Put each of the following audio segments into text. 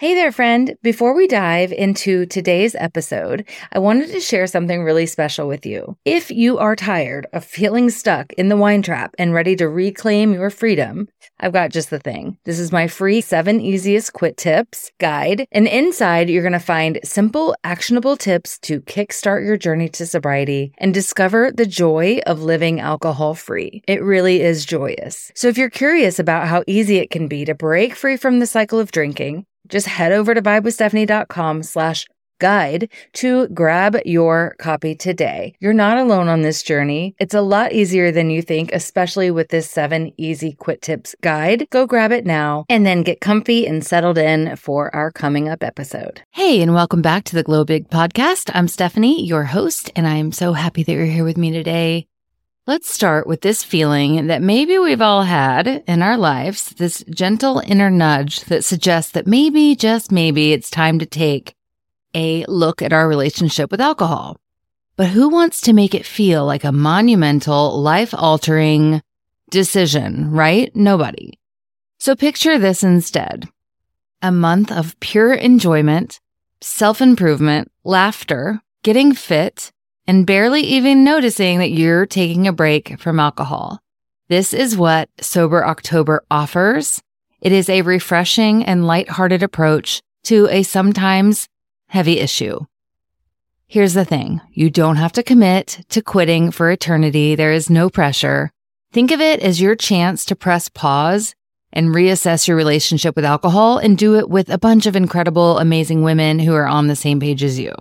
Hey there, friend. Before we dive into today's episode, I wanted to share something really special with you. If you are tired of feeling stuck in the wine trap and ready to reclaim your freedom, I've got just the thing. This is my free 7 easiest quit tips guide. And inside, you're going to find simple, actionable tips to kickstart your journey to sobriety and discover the joy of living alcohol-free. It really is joyous. So if you're curious about how easy it can be to break free from the cycle of drinking, just head over to vibewithstephanie.com/guide to grab your copy today. You're not alone on this journey. It's a lot easier than you think, especially with this 7 easy quit tips guide. Go grab it now and then get comfy and settled in for our coming up episode. Hey, and welcome back to the Glow Big podcast. I'm Stephanie, your host, and I'm so happy that you're here with me today. Let's start with this feeling that maybe we've all had in our lives, this gentle inner nudge that suggests that maybe, just maybe, it's time to take a look at our relationship with alcohol. But who wants to make it feel like a monumental, life-altering decision, right? Nobody. So picture this instead. A month of pure enjoyment, self-improvement, laughter, getting fit, and barely even noticing that you're taking a break from alcohol. This is what Sober October offers. It is a refreshing and lighthearted approach to a sometimes heavy issue. Here's the thing. You don't have to commit to quitting for eternity. There is no pressure. Think of it as your chance to press pause and reassess your relationship with alcohol and do it with a bunch of incredible, amazing women who are on the same page as you.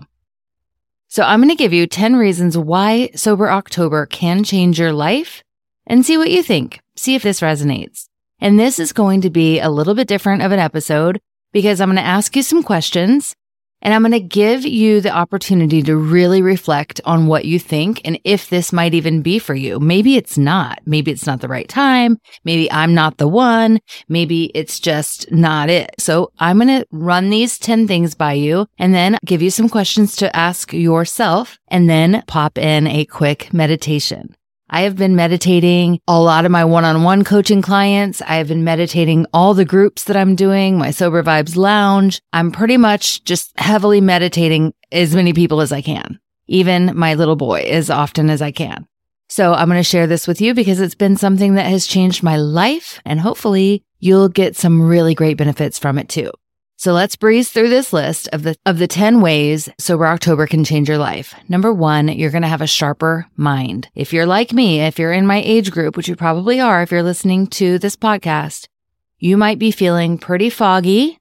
So I'm going to give you 10 reasons why Sober October can change your life and see what you think. See if this resonates. And this is going to be a little bit different of an episode because I'm going to ask you some questions and I'm going to give you the opportunity to really reflect on what you think and if this might even be for you. Maybe it's not. Maybe it's not the right time. Maybe I'm not the one. Maybe it's just not it. So I'm going to run these 10 things by you and then give you some questions to ask yourself and then pop in a quick meditation. I have been meditating a lot of my one-on-one coaching clients. I have been meditating all the groups that I'm doing, my Sober Vibes Lounge. I'm pretty much just heavily meditating as many people as I can, even my little boy as often as I can. So I'm going to share this with you because it's been something that has changed my life and hopefully you'll get some really great benefits from it too. So let's breeze through this list of the 10 ways Sober October can change your life. Number 1, you're going to have a sharper mind. If you're like me, if you're in my age group, which you probably are if you're listening to this podcast, you might be feeling pretty foggy,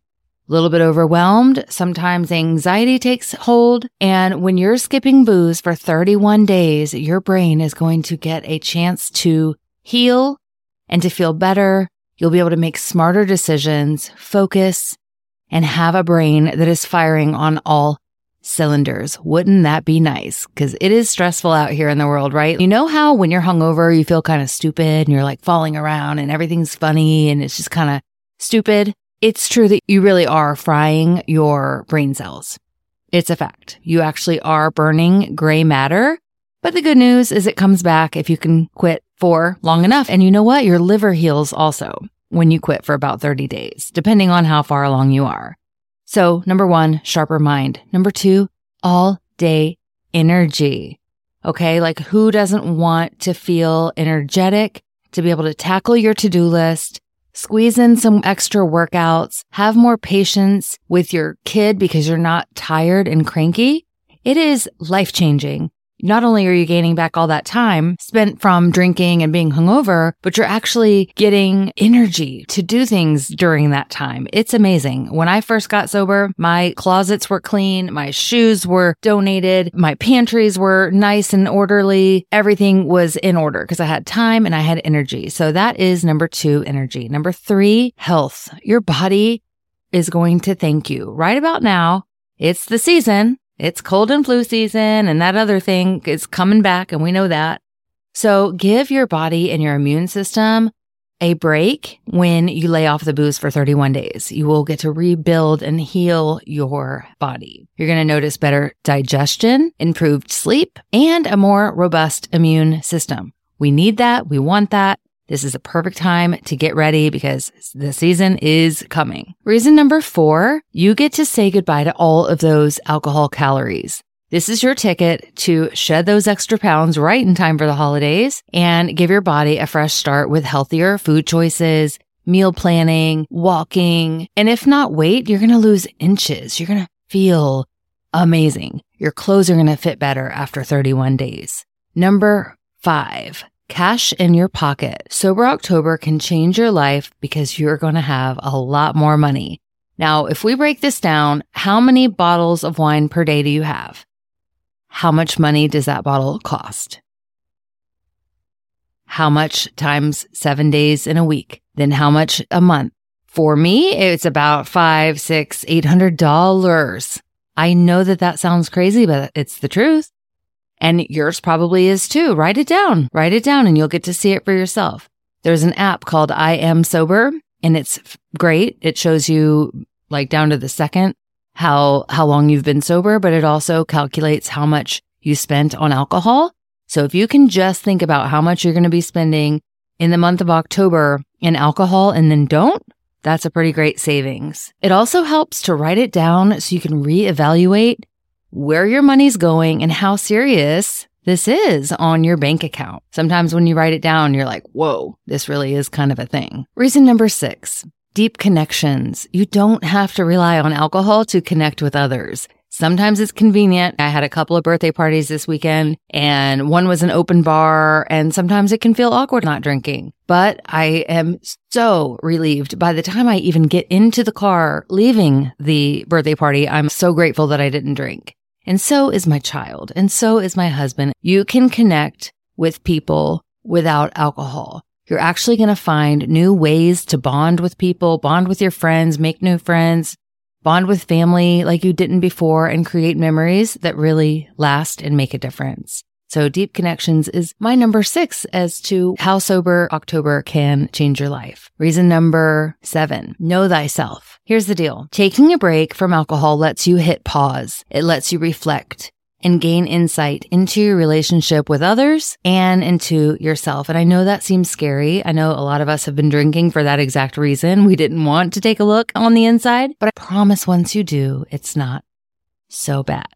a little bit overwhelmed. Sometimes anxiety takes hold. And when you're skipping booze for 31 days, your brain is going to get a chance to heal and to feel better. You'll be able to make smarter decisions, focus, and have a brain that is firing on all cylinders. Wouldn't that be nice? Because it is stressful out here in the world, right? You know how when you're hungover, you feel kind of stupid and you're like falling around and everything's funny and it's just kind of stupid? It's true that you really are frying your brain cells. It's a fact. You actually are burning gray matter. But the good news is it comes back if you can quit for long enough. And you know what? Your liver heals also when you quit for about 30 days, depending on how far along you are. So number 1, sharper mind. Number 2, all day energy. Okay, like who doesn't want to feel energetic, to be able to tackle your to-do list, squeeze in some extra workouts, have more patience with your kid because you're not tired and cranky? It is life-changing. Not only are you gaining back all that time spent from drinking and being hungover, but you're actually getting energy to do things during that time. It's amazing. When I first got sober, my closets were clean, my shoes were donated, my pantries were nice and orderly. Everything was in order because I had time and I had energy. So that is number 2, energy. Number 3, health. Your body is going to thank you. Right about now, it's the season. It's cold and flu season and that other thing is coming back and we know that. So give your body and your immune system a break when you lay off the booze for 31 days. You will get to rebuild and heal your body. You're going to notice better digestion, improved sleep, and a more robust immune system. We need that. We want that. This is a perfect time to get ready because the season is coming. Reason number 4, you get to say goodbye to all of those alcohol calories. This is your ticket to shed those extra pounds right in time for the holidays and give your body a fresh start with healthier food choices, meal planning, walking, and if not weight, you're going to lose inches. You're going to feel amazing. Your clothes are going to fit better after 31 days. Number 5, cash in your pocket. Sober October can change your life because you're going to have a lot more money. Now, if we break this down, how many bottles of wine per day do you have? How much money does that bottle cost? How much times 7 days in a week? Then how much a month? For me, it's about $500, $600, $800. I know that sounds crazy, but it's the truth. And yours probably is too. Write it down and you'll get to see it for yourself. There's an app called I Am Sober and it's great. It shows you like down to the second how long you've been sober, but it also calculates how much you spent on alcohol. So if you can just think about how much you're going to be spending in the month of October in alcohol and then don't, that's a pretty great savings. It also helps to write it down so you can reevaluate where your money's going and how serious this is on your bank account. Sometimes when you write it down, you're like, whoa, this really is kind of a thing. Reason number 6, deep connections. You don't have to rely on alcohol to connect with others. Sometimes it's convenient. I had a couple of birthday parties this weekend and one was an open bar and sometimes it can feel awkward not drinking. But I am so relieved. By the time I even get into the car leaving the birthday party, I'm so grateful that I didn't drink. And so is my child. And so is my husband. You can connect with people without alcohol. You're actually going to find new ways to bond with people, bond with your friends, make new friends, bond with family like you didn't before, and create memories that really last and make a difference. So deep connections is my number 6 as to how Sober October can change your life. Reason number 7, know thyself. Here's the deal. Taking a break from alcohol lets you hit pause. It lets you reflect and gain insight into your relationship with others and into yourself. And I know that seems scary. I know a lot of us have been drinking for that exact reason. We didn't want to take a look on the inside, but I promise once you do, it's not so bad.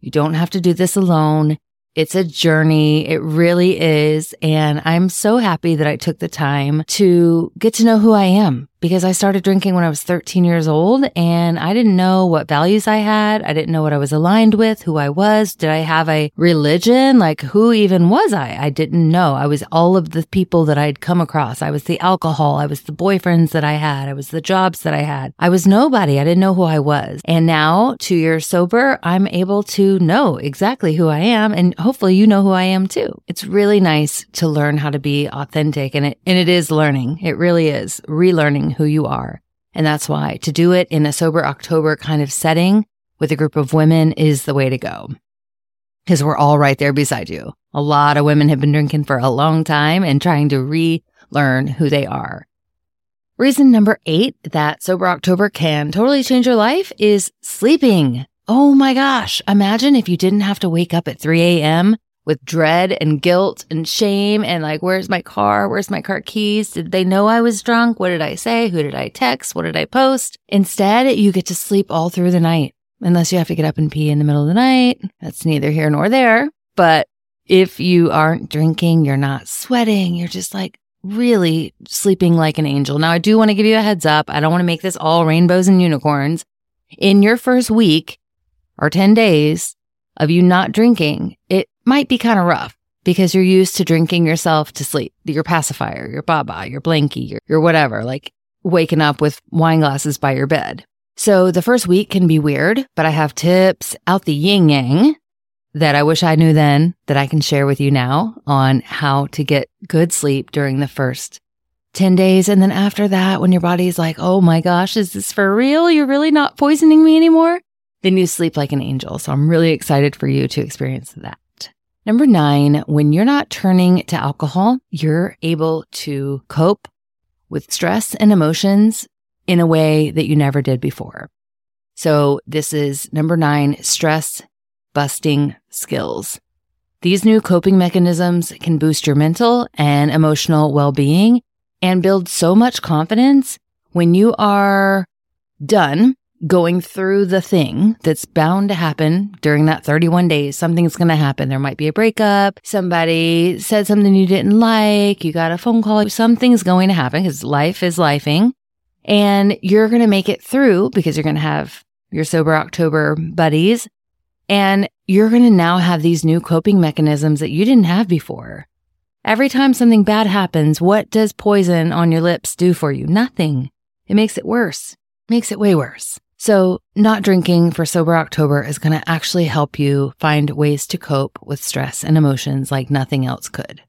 You don't have to do this alone. It's a journey. It really is. And I'm so happy that I took the time to get to know who I am because I started drinking when I was 13 years old and I didn't know what values I had. I didn't know what I was aligned with, who I was. Did I have a religion? Like, who even was I? I didn't know. I was all of the people that I'd come across. I was the alcohol. I was the boyfriends that I had. I was the jobs that I had. I was nobody. I didn't know who I was. And now, 2 years sober, I'm able to know exactly who I am. And hopefully you know who I am too. It's really nice to learn how to be authentic, and it is learning. It really is relearning who you are. And that's why to do it in a Sober October kind of setting with a group of women is the way to go. Because we're all right there beside you. A lot of women have been drinking for a long time and trying to relearn who they are. Reason number 8 that Sober October can totally change your life is sleeping. Oh my gosh, imagine if you didn't have to wake up at 3 a.m. with dread and guilt and shame and like, where's my car? Where's my car keys? Did they know I was drunk? What did I say? Who did I text? What did I post? Instead, you get to sleep all through the night, unless you have to get up and pee in the middle of the night. That's neither here nor there. But if you aren't drinking, you're not sweating, you're just like really sleeping like an angel. Now, I do want to give you a heads up. I don't want to make this all rainbows and unicorns. In your first week, or 10 days of you not drinking, it might be kind of rough because you're used to drinking yourself to sleep, your pacifier, your baba, your blankie, your whatever, like waking up with wine glasses by your bed. So the first week can be weird, but I have tips out the yin yang that I wish I knew then that I can share with you now on how to get good sleep during the first 10 days. And then after that, when your body's like, oh my gosh, is this for real? You're really not poisoning me anymore? Then you sleep like an angel. So I'm really excited for you to experience that. Number 9, when you're not turning to alcohol, you're able to cope with stress and emotions in a way that you never did before. So this is number 9, stress busting skills. These new coping mechanisms can boost your mental and emotional well-being and build so much confidence when you are done going through the thing that's bound to happen during that 31 days. Something's going to happen. There might be a breakup. Somebody said something you didn't like. You got a phone call. Something's going to happen because life is lifing. And you're going to make it through because you're going to have your Sober October buddies. And you're going to now have these new coping mechanisms that you didn't have before. Every time something bad happens, what does poison on your lips do for you? Nothing. It makes it worse. It makes it way worse. So not drinking for Sober October is going to actually help you find ways to cope with stress and emotions like nothing else could.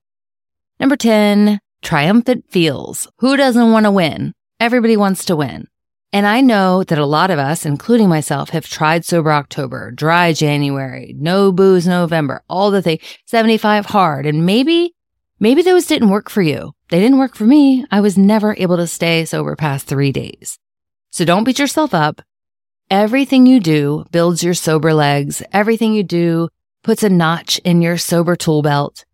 Number 10, triumphant feels. Who doesn't want to win? Everybody wants to win. And I know that a lot of us, including myself, have tried Sober October, dry January, no booze November, all the things, 75 hard. And maybe those didn't work for you. They didn't work for me. I was never able to stay sober past 3 days. So don't beat yourself up. Everything you do builds your sober legs. Everything you do puts a notch in your sober tool belt.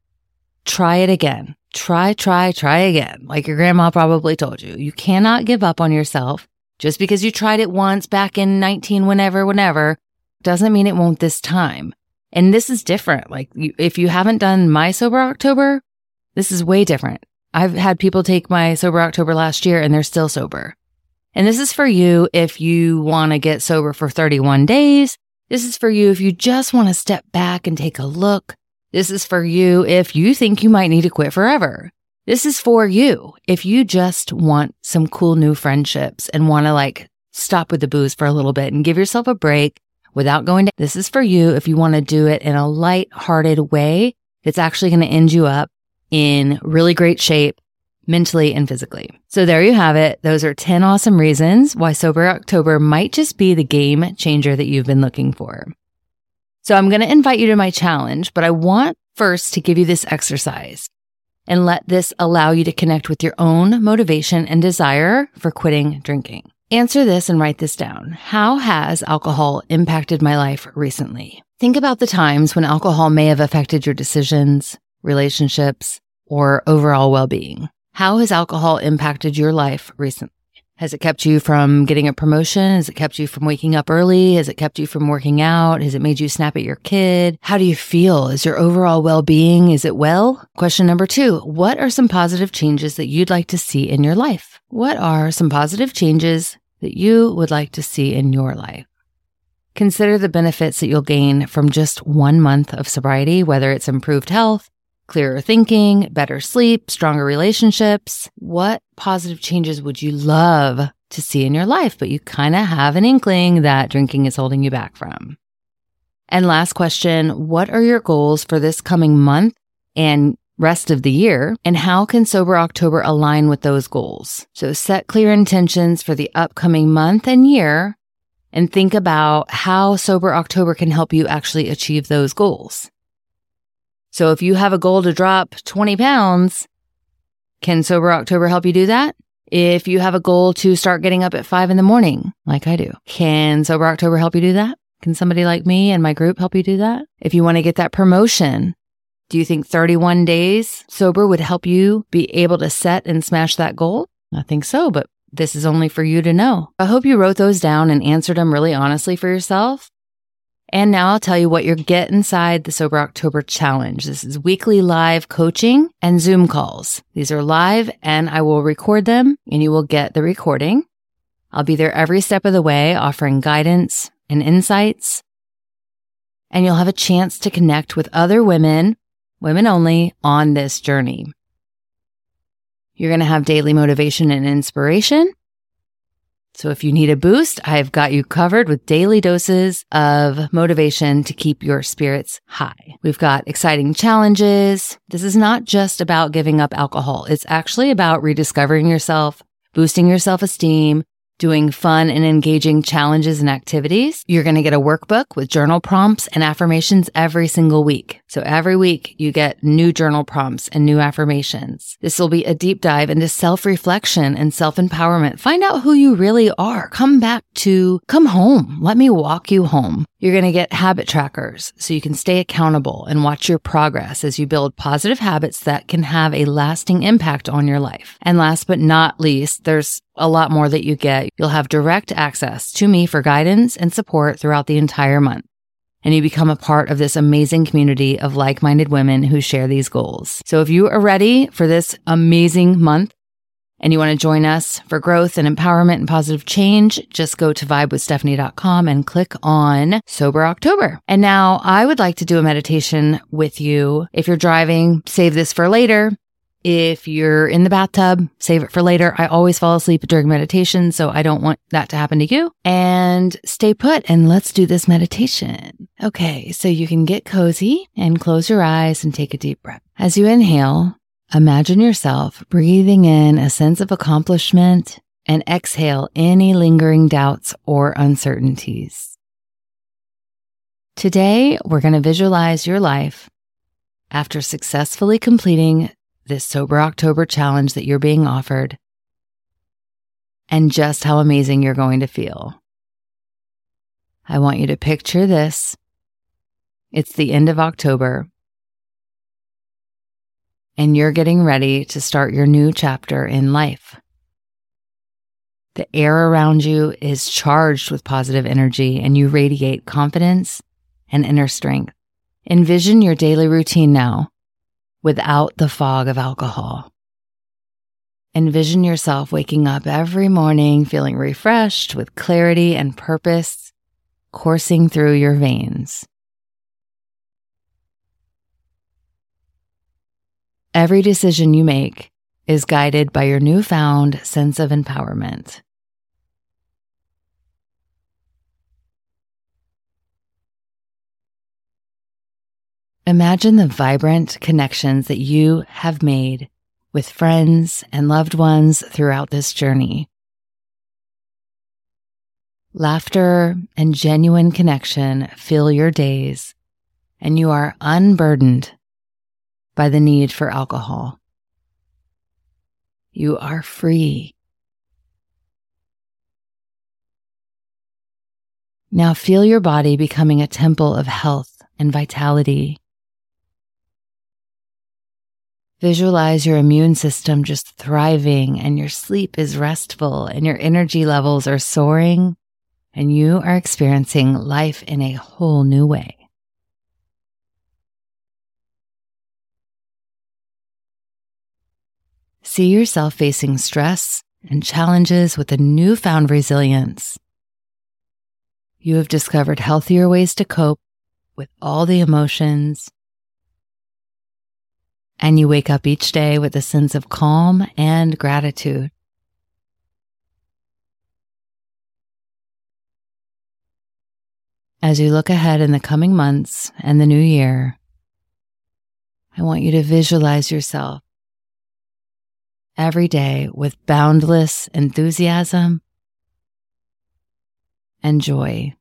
Try it again. Try again. Like your grandma probably told you. You cannot give up on yourself. Just because you tried it once back in 19 whenever, doesn't mean it won't this time. And this is different. Like if you haven't done my Sober October, this is way different. I've had people take my Sober October last year and they're still sober. And this is for you if you want to get sober for 31 days. This is for you if you just want to step back and take a look. This is for you if you think you might need to quit forever. This is for you if you just want some cool new friendships and want to like stop with the booze for a little bit and give yourself a break without going to. This is for you if you want to do it in a lighthearted way that's actually going to end you up in really great shape mentally and physically. So there you have it. Those are 10 awesome reasons why Sober October might just be the game changer that you've been looking for. So I'm going to invite you to my challenge, but I want first to give you this exercise. And let this allow you to connect with your own motivation and desire for quitting drinking. Answer this and write this down. How has alcohol impacted my life recently? Think about the times when alcohol may have affected your decisions, relationships, or overall well-being. How has alcohol impacted your life recently? Has it kept you from getting a promotion? Has it kept you from waking up early? Has it kept you from working out? Has it made you snap at your kid? How do you feel? Is your overall well-being, is it well? Question number 2, what are some positive changes that you'd like to see in your life? What are some positive changes that you would like to see in your life? Consider the benefits that you'll gain from just 1 month of sobriety, whether it's improved health, clearer thinking, better sleep, stronger relationships. What positive changes would you love to see in your life, but you kind of have an inkling that drinking is holding you back from? And last question, what are your goals for this coming month and rest of the year? And how can Sober October align with those goals? So set clear intentions for the upcoming month and year and think about how Sober October can help you actually achieve those goals. So if you have a goal to drop 20 pounds, can Sober October help you do that? If you have a goal to start getting up at 5 a.m, like I do, can Sober October help you do that? Can somebody like me and my group help you do that? If you want to get that promotion, do you think 31 days sober would help you be able to set and smash that goal? I think so, but this is only for you to know. I hope you wrote those down and answered them really honestly for yourself. And now I'll tell you what your Get Inside the Sober October Challenge. This is weekly live coaching and Zoom calls. These are live and I will record them and you will get the recording. I'll be there every step of the way offering guidance and insights. And you'll have a chance to connect with other women, women only, on this journey. You're going to have daily motivation and inspiration. So if you need a boost, I've got you covered with daily doses of motivation to keep your spirits high. We've got exciting challenges. This is not just about giving up alcohol. It's actually about rediscovering yourself, boosting your self-esteem, doing fun and engaging challenges and activities. You're going to get a workbook with journal prompts and affirmations every single week. So every week you get new journal prompts and new affirmations. This will be a deep dive into self-reflection and self-empowerment. Find out who you really are. Come home. Let me walk you home. You're going to get habit trackers so you can stay accountable and watch your progress as you build positive habits that can have a lasting impact on your life. And last but not least, there's a lot more that you get. You'll have direct access to me for guidance and support throughout the entire month. And you become a part of this amazing community of like-minded women who share these goals. So if you are ready for this amazing month, and you want to join us for growth and empowerment and positive change, just go to vibewithstephanie.com and click on Sober October. And now I would like to do a meditation with you. If you're driving, save this for later. If you're in the bathtub, save it for later. I always fall asleep during meditation, so I don't want that to happen to you. And stay put and let's do this meditation. Okay, so you can get cozy and close your eyes and take a deep breath. As you inhale, imagine yourself breathing in a sense of accomplishment and exhale any lingering doubts or uncertainties. Today, we're going to visualize your life after successfully completing this Sober October challenge that you're being offered and just how amazing you're going to feel. I want you to picture this. It's the end of October. And you're getting ready to start your new chapter in life. The air around you is charged with positive energy, and you radiate confidence and inner strength. Envision your daily routine now, without the fog of alcohol. Envision yourself waking up every morning feeling refreshed with clarity and purpose coursing through your veins. Every decision you make is guided by your newfound sense of empowerment. Imagine the vibrant connections that you have made with friends and loved ones throughout this journey. Laughter and genuine connection fill your days, and you are unburdened by the need for alcohol. You are free. Now feel your body becoming a temple of health and vitality. Visualize your immune system just thriving, and your sleep is restful, and your energy levels are soaring, and you are experiencing life in a whole new way. See yourself facing stress and challenges with a newfound resilience. You have discovered healthier ways to cope with all the emotions, and you wake up each day with a sense of calm and gratitude. As you look ahead in the coming months and the new year, I want you to visualize yourself every day with boundless enthusiasm and joy.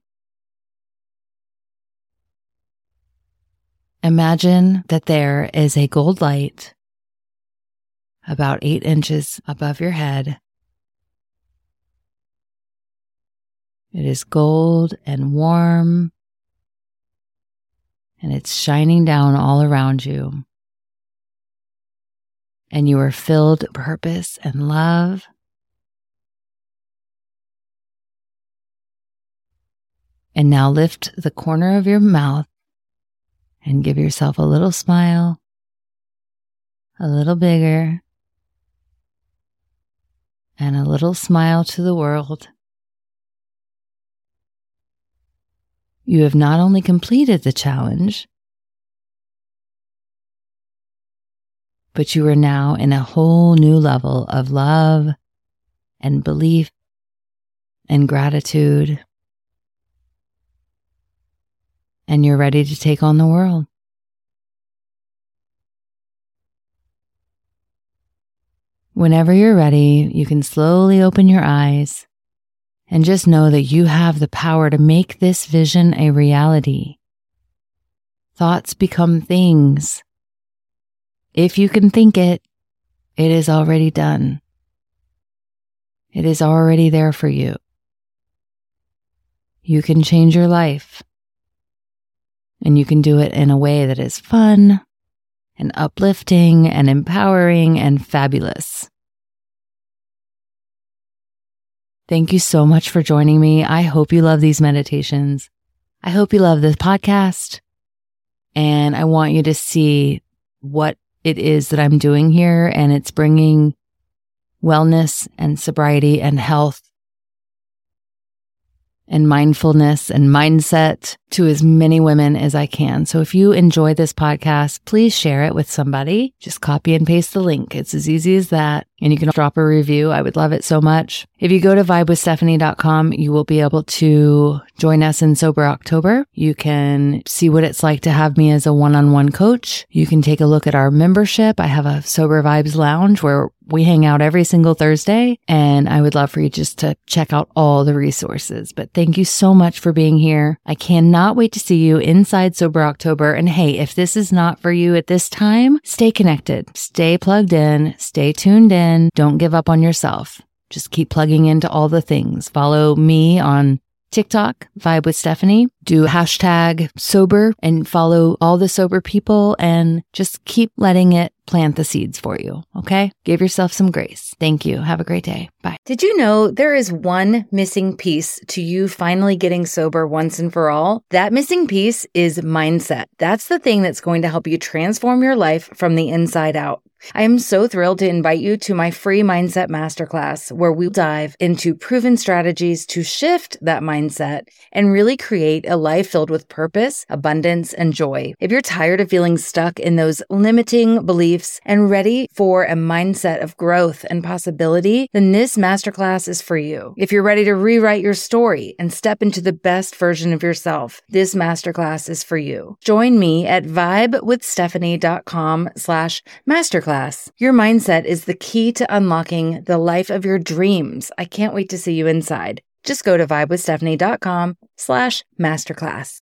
Imagine that there is a gold light about 8 inches above your head. It is gold and warm, and it's shining down all around you. And you are filled with purpose and love. And now lift the corner of your mouth and give yourself a little smile, a little bigger, and a little smile to the world. You have not only completed the challenge, but you are now in a whole new level of love and belief and gratitude. And you're ready to take on the world. Whenever you're ready, you can slowly open your eyes and just know that you have the power to make this vision a reality. Thoughts become things. If you can think it, it is already done. It is already there for you. You can change your life, and you can do it in a way that is fun and uplifting and empowering and fabulous. Thank you so much for joining me. I hope you love these meditations. I hope you love this podcast. And I want you to see what it is that I'm doing here. And it's bringing wellness and sobriety and health and mindfulness and mindset to as many women as I can. So if you enjoy this podcast, please share it with somebody. Just copy and paste the link. It's as easy as that. And you can drop a review. I would love it so much. If you go to vibewithstephanie.com, you will be able to join us in Sober October. You can see what it's like to have me as a one-on-one coach. You can take a look at our membership. I have a Sober Vibes Lounge where we hang out every single Thursday, and I would love for you just to check out all the resources. But thank you so much for being here. I cannot wait to see you inside Sober October. And hey, if this is not for you at this time, stay connected, stay plugged in, stay tuned in. Don't give up on yourself. Just keep plugging into all the things. Follow me on TikTok, Vibe with Stephanie. Do hashtag sober and follow all the sober people, and just keep letting it plant the seeds for you, okay? Give yourself some grace. Thank you. Have a great day. Bye. Did you know there is one missing piece to you finally getting sober once and for all? That missing piece is mindset. That's the thing that's going to help you transform your life from the inside out. I am so thrilled to invite you to my free mindset masterclass, where we dive into proven strategies to shift that mindset and really create a life filled with purpose, abundance, and joy. If you're tired of feeling stuck in those limiting beliefs and ready for a mindset of growth and possibility, then this masterclass is for you. If you're ready to rewrite your story and step into the best version of yourself, this masterclass is for you. Join me at vibewithstephanie.com/masterclass. Your mindset is the key to unlocking the life of your dreams. I can't wait to see you inside. Just go to vibewithstephanie.com/masterclass.